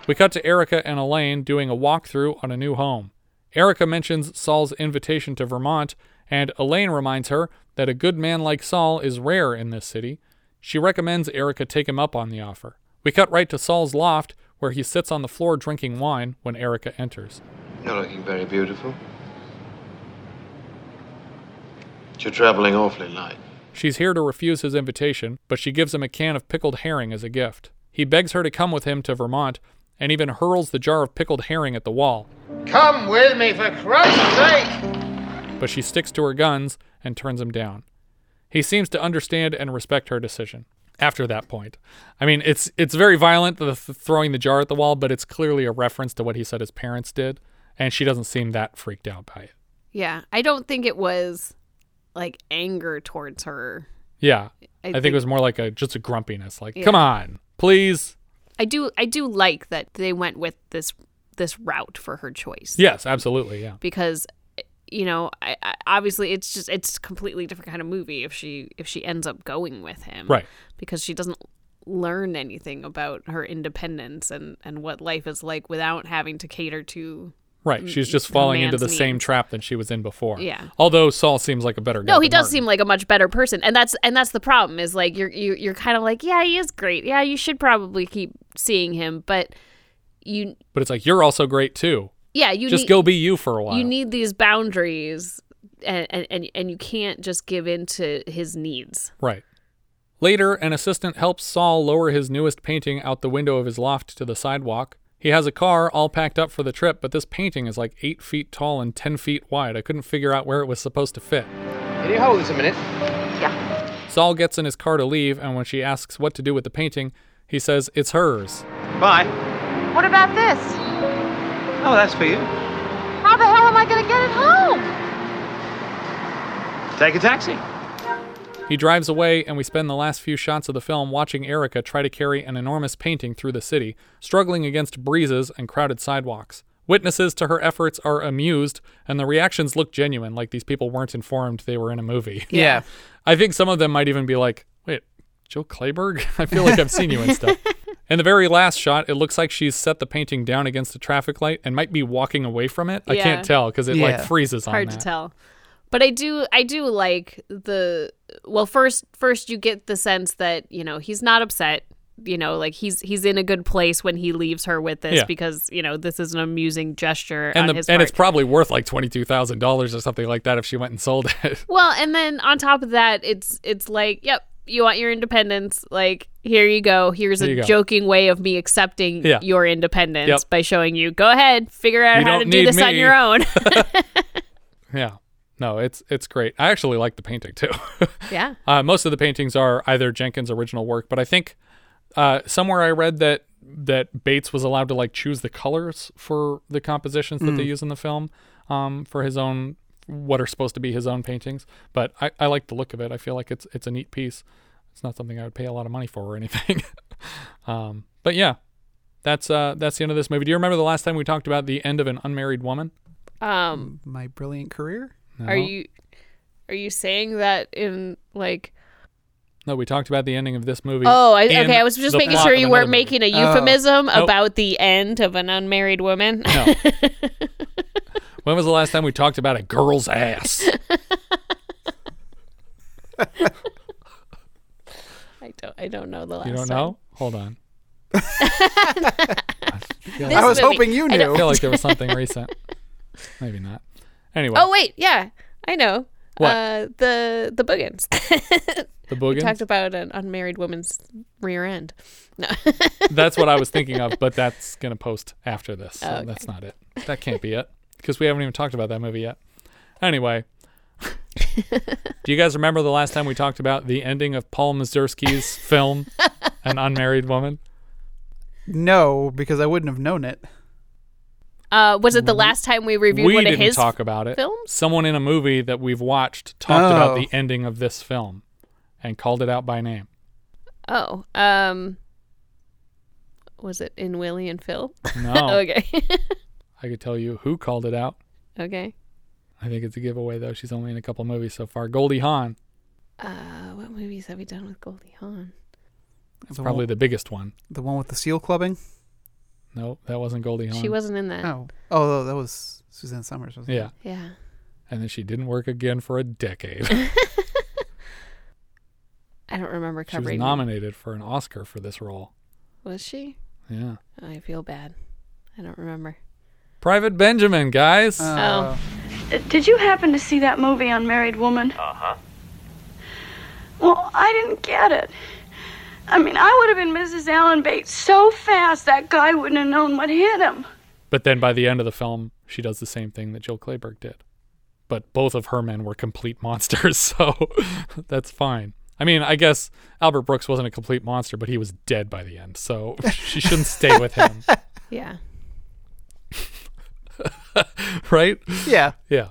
We cut to Erica and Elaine doing a walkthrough on a new home. Erica mentions Saul's invitation to Vermont, and Elaine reminds her that a good man like Saul is rare in this city. She recommends Erica take him up on the offer. We cut right to Saul's loft, where he sits on the floor drinking wine when Erica enters. "You're looking very beautiful. But you're traveling awfully light." She's here to refuse his invitation, but she gives him a can of pickled herring as a gift. He begs her to come with him to Vermont, and even hurls the jar of pickled herring at the wall. "Come with me, for Christ's sake!" But she sticks to her guns and turns him down. He seems to understand and respect her decision after that point. I mean, it's very violent, the throwing the jar at the wall, but it's clearly a reference to what he said his parents did, and she doesn't seem that freaked out by it. Yeah, I don't think it was like anger towards her. Yeah, I think it was more like just a grumpiness, like, yeah. Come on, please. I do like that they went with this route for her choice. Yes, absolutely, yeah. Because, you know, I obviously it's completely different kind of movie if she ends up going with him. Right. Because she doesn't learn anything about her independence and what life is like without having to cater to. Right, she's just falling into the same trap that she was in before. Yeah. Although Saul seems like a better guy. No, he does seem like a much better person, and that's the problem. Is like you're kind of like, yeah, he is great. Yeah, you should probably keep seeing him, but it's like you're also great too. Yeah, you just go be you for a while. You need these boundaries, and you can't just give in to his needs. Right. Later, an assistant helps Saul lower his newest painting out the window of his loft to the sidewalk. He has a car all packed up for the trip, but this painting is like 8 feet tall and 10 feet wide. I couldn't figure out where it was supposed to fit. "Can you hold this a minute?" "Yeah." Saul gets in his car to leave, and when she asks what to do with the painting, he says it's hers. "Bye." "What about this?" "Oh, that's for you." "How the hell am I going to get it home?" "Take a taxi." He drives away, and we spend the last few shots of the film watching Erica try to carry an enormous painting through the city, struggling against breezes and crowded sidewalks. Witnesses to her efforts are amused, and the reactions look genuine, like these people weren't informed they were in a movie. Yeah. I think some of them might even be like, "Wait, Jill Clayburgh? I feel like I've seen you in stuff." In the very last shot, it looks like she's set the painting down against a traffic light and might be walking away from it. Yeah. I can't tell, because it like freezes on that. Hard to tell. But I do like the, well, first you get the sense that, you know, he's not upset, you know, like he's in a good place when he leaves her with this, yeah, because, you know, this is an amusing gesture on his part. And it's probably worth like $22,000 or something like that if she went and sold it. Well, and then on top of that, it's like, yep, you want your independence, like, here you go. Here's a joking way of me accepting your independence by showing you, go ahead, figure out how to do this on your own. Yeah. No, it's great. I actually like the painting too. Yeah. Most of the paintings are either Jenkins' original work, but I think somewhere I read that Bates was allowed to like choose the colors for the compositions that they use in the film for his own, what are supposed to be his own paintings. But I like the look of it. I feel like it's a neat piece. It's not something I would pay a lot of money for or anything. But yeah, that's the end of this movie. Do you remember the last time we talked about the end of An Unmarried Woman? My brilliant career. No. Are you saying that in like? No, we talked about the ending of this movie. Oh, okay. I was just making sure you weren't making a euphemism about the end of An Unmarried Woman. No. When was the last time we talked about a girl's ass? I don't know the last time. You don't know? Hold on. I was hoping you knew. I feel like there was something recent. Maybe not. Anyway. Oh, wait. Yeah. I know. What? The Boogans. The Boogans? We talked about an unmarried woman's rear end. No. That's what I was thinking of, but that's going to post after this. So okay. That's not it. That can't be it, because we haven't even talked about that movie yet. Anyway. Do you guys remember the last time we talked about the ending of Paul Mazursky's film, An Unmarried Woman? No, because I wouldn't have known it. Was it the last time we reviewed one of his talk about it. Films? Someone in a movie that we've watched talked about the ending of this film and called it out by name. Oh. Was it in Willie and Phil? No. Okay. I could tell you who called it out. Okay. I think it's a giveaway, though. She's only in a couple movies so far. Goldie Hawn. What movies have we done with Goldie Hawn? That's probably the biggest one. The one with the seal clubbing? No, that wasn't Goldie Hawn. She wasn't in that. Oh, that was Suzanne Summers, wasn't it? Yeah. And then she didn't work again for a decade. I don't remember covering. She was nominated for an Oscar for this role. Was she? Yeah. Oh, I feel bad. I don't remember. Private Benjamin, guys. Did you happen to see that movie Unmarried Woman? Uh-huh. Well, I didn't get it. I mean, I would have been Mrs. Alan Bates so fast that guy wouldn't have known what hit him. But then by the end of the film, she does the same thing that Jill Clayburgh did. But both of her men were complete monsters, so that's fine. I mean, I guess Albert Brooks wasn't a complete monster, but he was dead by the end, so she shouldn't stay with him. Yeah. Right? Yeah. Yeah.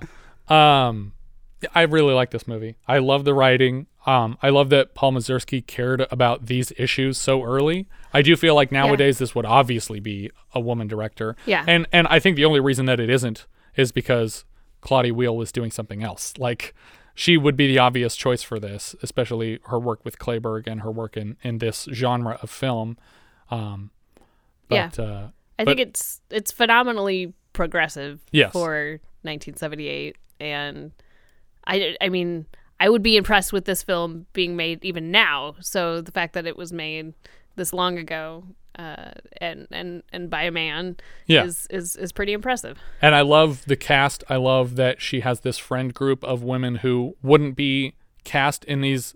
I really like this movie. I love the writing. I love that Paul Mazursky cared about these issues so early. I do feel like nowadays this would obviously be a woman director. Yeah. And I think the only reason that it isn't is because Claudia Weill was doing something else. Like, she would be the obvious choice for this, especially her work with Clayburgh and her work in this genre of film. I think it's phenomenally progressive for 1978, and I mean, I would be impressed with this film being made even now. So the fact that it was made this long ago and by a man is pretty impressive. And I love the cast. I love that she has this friend group of women who wouldn't be cast in these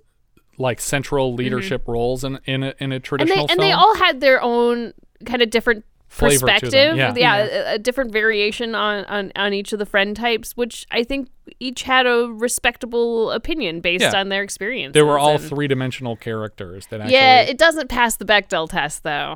like central leadership roles in a traditional film. And they all had their own kind of different perspective, a different variation on each of the friend types, which I think each had a respectable opinion based on their experience. They were all three-dimensional characters that actually... Yeah, it doesn't pass the Bechdel test, though.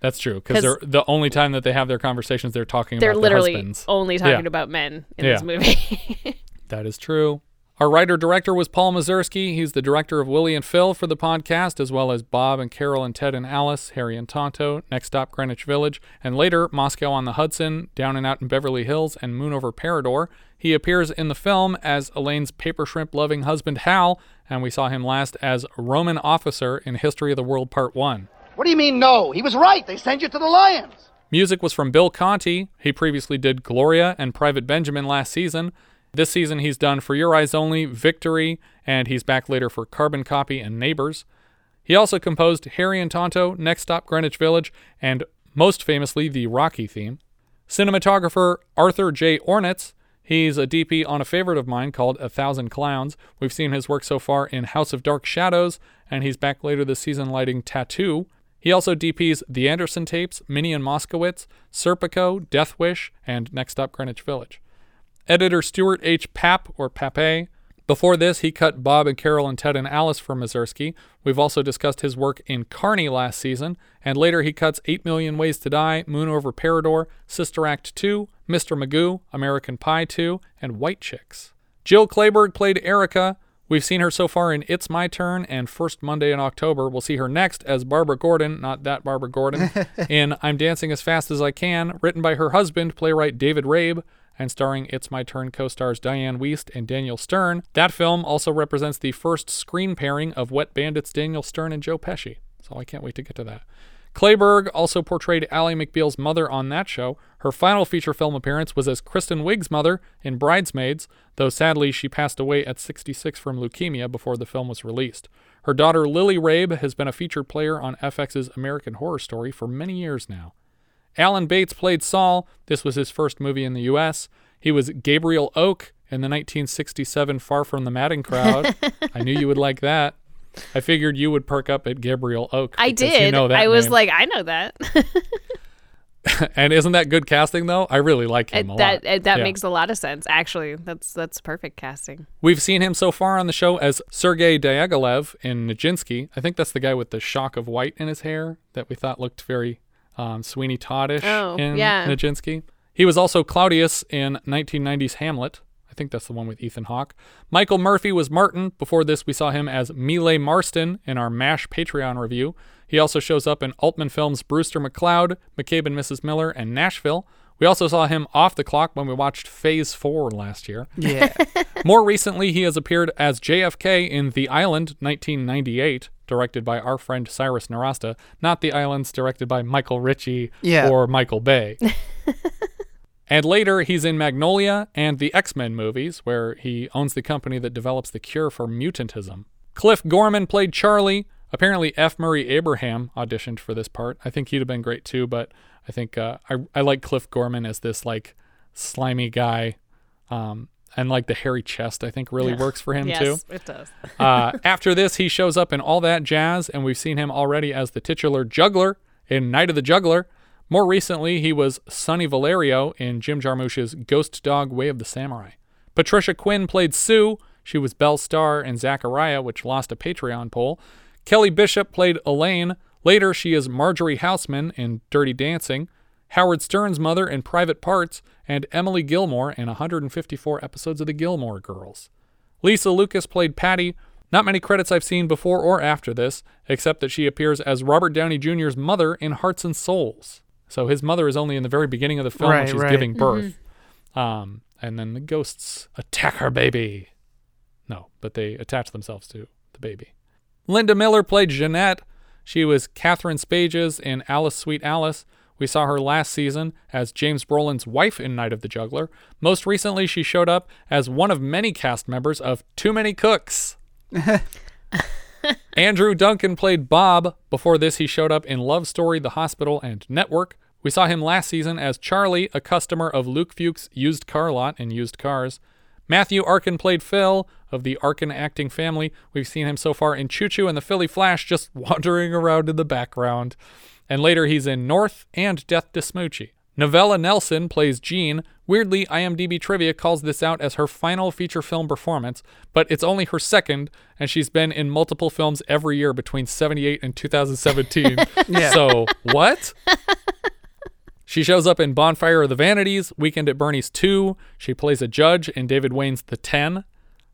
That's true, because the only time that they have their conversations, they're talking about their husbands. They're literally only talking about men in this movie. That is true. Our writer-director was Paul Mazursky. He's the director of Willie and Phil for the podcast, as well as Bob and Carol and Ted and Alice, Harry and Tonto, Next Stop Greenwich Village, and later Moscow on the Hudson, Down and Out in Beverly Hills, and Moon Over Parador. He appears in the film as Elaine's paper shrimp-loving husband, Hal, and we saw him last as Roman officer in History of the World Part 1. What do you mean, no? He was right. They send you to the lions. Music was from Bill Conti. He previously did Gloria and Private Benjamin last season. This season, he's done For Your Eyes Only, Victory, and he's back later for Carbon Copy and Neighbors. He also composed Harry and Tonto, Next Stop Greenwich Village, and most famously, the Rocky theme. Cinematographer Arthur J. Ornitz. He's a DP on a favorite of mine called A Thousand Clowns. We've seen his work so far in House of Dark Shadows, and he's back later this season lighting Tattoo. He also DPs The Anderson Tapes, Minnie and Moskowitz, Serpico, Death Wish, and Next Stop Greenwich Village. Editor Stuart H. Papp, or Pape. Before this, he cut Bob and Carol and Ted and Alice for Mazursky. We've also discussed his work in Carney last season, and later he cuts 8 Million Ways to Die, Moon Over Parador, Sister Act 2, Mr. Magoo, American Pie 2, and White Chicks. Jill Clayburgh played Erica. We've seen her so far in It's My Turn and First Monday in October. We'll see her next as Barbara Gordon, not that Barbara Gordon, in I'm Dancing as Fast as I Can, written by her husband, playwright David Rabe, and starring It's My Turn co-stars Diane Wiest and Daniel Stern. That film also represents the first screen pairing of Wet Bandits Daniel Stern and Joe Pesci. So I can't wait to get to that. Clayburgh also portrayed Ally McBeal's mother on that show. Her final feature film appearance was as Kristen Wiig's mother in Bridesmaids, though sadly she passed away at 66 from leukemia before the film was released. Her daughter Lily Rabe has been a featured player on FX's American Horror Story for many years now. Alan Bates played Saul. This was his first movie in the U.S. He was Gabriel Oak in the 1967 Far From the Madding Crowd. I knew you would like that. I figured you would perk up at Gabriel Oak. I did. You know that I was name. Like, I know that. And isn't that good casting, though? I really like him a lot. That makes a lot of sense. Actually, that's perfect casting. We've seen him so far on the show as Sergei Diaghilev in Nijinsky. I think that's the guy with the shock of white in his hair that we thought looked very... Sweeney Todd-ish in Nijinsky. He was also Claudius in 1990's Hamlet. I think that's the one with Ethan Hawke. Michael Murphy was Martin. Before this, we saw him as Melee Marston in our MASH Patreon review. He also shows up in Altman films Brewster McCloud, McCabe and Mrs. Miller, and Nashville. We also saw him off the clock when we watched Phase 4 last year. Yeah. More recently, he has appeared as JFK in The Island, 1998, directed by our friend Cyrus Narasta, not The Islands directed by Michael Ritchie or Michael Bay. And later, he's in Magnolia and the X-Men movies, where he owns the company that develops the cure for mutantism. Cliff Gorman played Charlie. Apparently, F. Murray Abraham auditioned for this part. I think he'd have been great, too, but I think I like Cliff Gorman as this, like, slimy guy. And, like, the hairy chest, I think, really works for him, too. Yes, it does. After this, he shows up in All That Jazz, and we've seen him already as the titular juggler in Night of the Juggler. More recently, he was Sonny Valerio in Jim Jarmusch's Ghost Dog Way of the Samurai. Patricia Quinn played Sue. She was Belle Starr in Zachariah, which lost a Patreon poll. Kelly Bishop played Elaine. Later, she is Marjorie Houseman in Dirty Dancing, Howard Stern's mother in Private Parts, and Emily Gilmore in 154 episodes of The Gilmore Girls. Lisa Lucas played Patty. Not many credits I've seen before or after this, except that she appears as Robert Downey Jr.'s mother in Hearts and Souls. So his mother is only in the very beginning of the film when she's giving birth. Mm-hmm. And then the ghosts attack her baby. No, but they attach themselves to the baby. Linda Miller played Jeanette. She was Catherine Spages in Alice Sweet Alice. We saw her last season as James Brolin's wife in Night of the Juggler. Most recently, she showed up as one of many cast members of Too Many Cooks. Andrew Duncan played Bob. Before this, he showed up in Love Story, The Hospital, and Network. We saw him last season as Charlie, a customer of Luke Fuchs' used car lot and used cars. Matthew Arkin played Phil of the Arkin acting family. We've seen him so far in Choo Choo and the Philly Flash, just wandering around in the background. And later he's in North and Death to Smoochie. Novella Nelson plays Jean. Weirdly, IMDb trivia calls this out as her final feature film performance, but it's only her second, and she's been in multiple films every year between 1978 and 2017. So, what? She shows up in Bonfire of the Vanities, Weekend at Bernie's 2. She plays a judge in David Wayne's The Ten.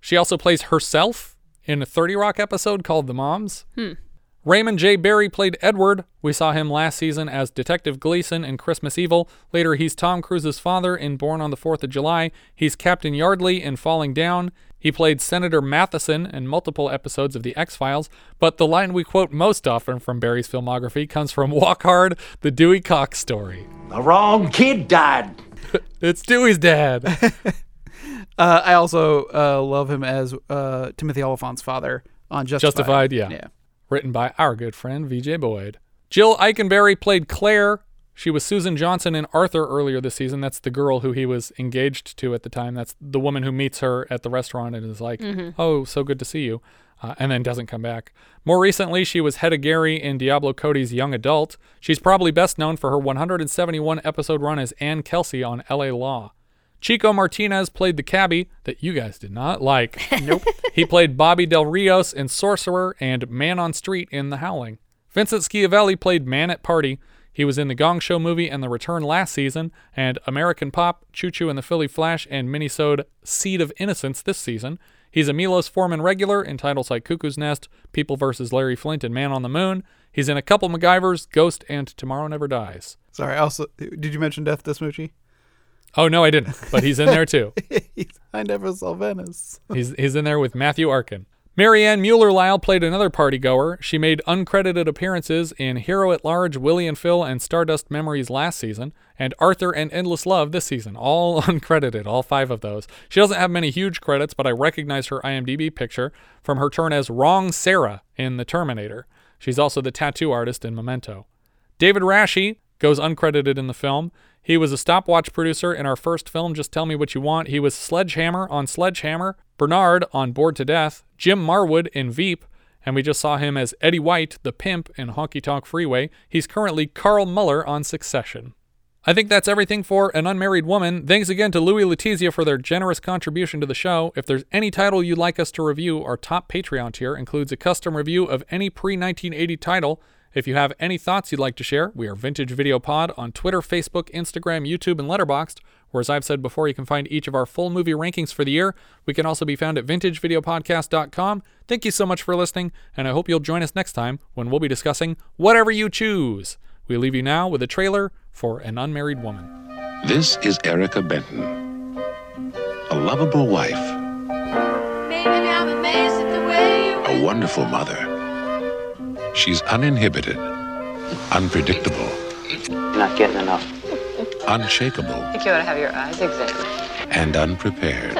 She also plays herself in a 30 Rock episode called The Moms. Raymond J. Barry played Edward. We saw him last season as Detective Gleason in Christmas Evil. Later, he's Tom Cruise's father in Born on the 4th of July. He's Captain Yardley in Falling Down. He played Senator Matheson in multiple episodes of The X-Files. But the line we quote most often from Barry's filmography comes from Walk Hard, The Dewey Cox Story. The wrong kid died. It's Dewey's dad. I also love him as Timothy Oliphant's father on Justified. Yeah. Written by our good friend VJ Boyd. Jill Eikenberry played Claire. She was Susan Johnson in Arthur earlier this season. That's the girl who he was engaged to at the time. That's the woman who meets her at the restaurant and is like, oh, so good to see you, and then doesn't come back. More recently, she was Hedda Gary in Diablo Cody's Young Adult. She's probably best known for her 171-episode run as Ann Kelsey on L.A. Law. Chico Martinez played the cabbie that you guys did not like. Nope. He played Bobby Del Rios in Sorcerer and Man on Street in The Howling. Vincent Schiavelli played Man at Party. He was in The Gong Show Movie and The Return last season, and American Pop, Choo Choo and the Philly Flash, and minisode Seed of Innocence this season. He's a Milos Forman regular in titles like Cuckoo's Nest, People vs. Larry Flint, and Man on the Moon. He's in a couple MacGyvers, Ghost, and Tomorrow Never Dies. Sorry, also, did you mention Death to Smoochie? Oh, no, I didn't, but he's in there, too. I never saw Venice. He's in there with Matthew Arkin. Marianne Mueller-Lyle played another party-goer. She made uncredited appearances in Hero at Large, Willie and Phil, and Stardust Memories last season, and Arthur and Endless Love this season, all uncredited, all five of those. She doesn't have many huge credits, but I recognize her IMDb picture from her turn as Wrong Sarah in The Terminator. She's also the tattoo artist in Memento. David Rasche goes uncredited in the film. He was a stopwatch producer in our first film, Just Tell Me What You Want. He was Sledgehammer on Sledgehammer, Bernard on Bored to Death, Jim Marwood in Veep, and we just saw him as Eddie White, the pimp, in Honky Tonk Freeway. He's currently Carl Muller on Succession. I think that's everything for An Unmarried Woman. Thanks again to Louis Letizia for their generous contribution to the show. If there's any title you'd like us to review, our top Patreon tier includes a custom review of any pre-1980 title. If you have any thoughts you'd like to share, we are Vintage Video Pod on Twitter, Facebook, Instagram, YouTube, and Letterboxd, where, as I've said before, you can find each of our full movie rankings for the year. We can also be found at vintagevideopodcast.com. Thank you so much for listening, and I hope you'll join us next time when we'll be discussing Whatever You Choose. We leave you now with a trailer for An Unmarried Woman. This is Erica Benton, a lovable wife, baby, I'm amazed at the way you... a wonderful mother. She's uninhibited, unpredictable. You're not getting enough. Unshakable. I think you ought to have your eyes examined. And unprepared.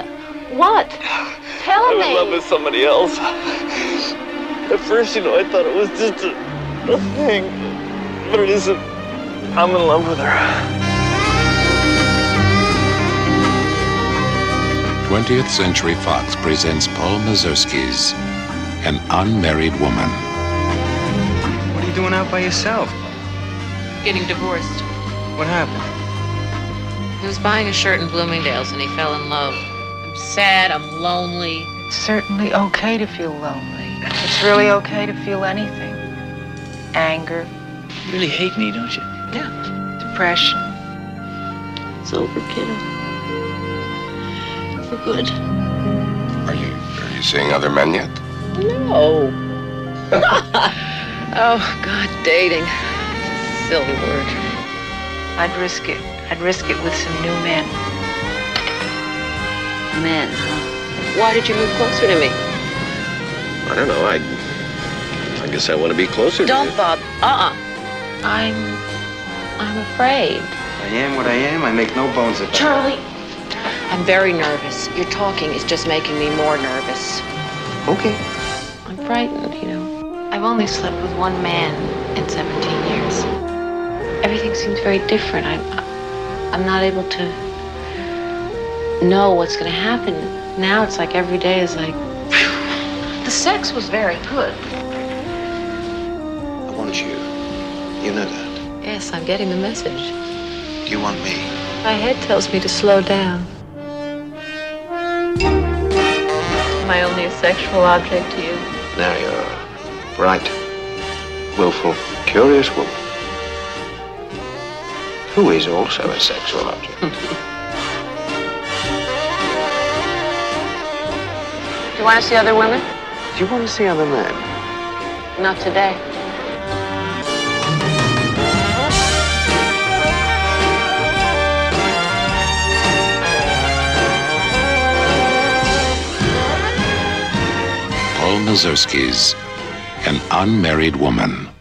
What? Tell me. I'm in love with somebody else. At first, I thought it was just a thing. But it isn't. I'm in love with her. 20th Century Fox presents Paul Mazursky's An Unmarried Woman. Doing out by yourself? Getting divorced. What happened? He was buying a shirt in Bloomingdale's and he fell in love. I'm sad, I'm lonely. It's certainly okay to feel lonely. It's really okay to feel anything. Anger. You really hate me, don't you? Yeah. Depression. It's over, kiddo. For good. Are you seeing other men yet? No. Oh, God, dating. It's a silly word. I'd risk it. I'd risk it with some new men. Men, huh? Why did you move closer to me? I don't know. I guess I want to be closer to you. Don't, Bob. I'm afraid. I am what I am. I make no bones about it. Charlie, I'm very nervous. Your talking is just making me more nervous. Okay. I'm frightened, I've only slept with one man in 17 years. Everything seems very different. I'm not able to know what's going to happen. Now it's like every day is like... The sex was very good. I want you. You know that. Yes, I'm getting the message. Do you want me? My head tells me to slow down. Am I only a sexual object to you? Now you're... right. Willful, curious woman. Who is also a sexual object. Do you want to see other women? Do you want to see other men? Not today. Paul Mazursky's An Unmarried Woman.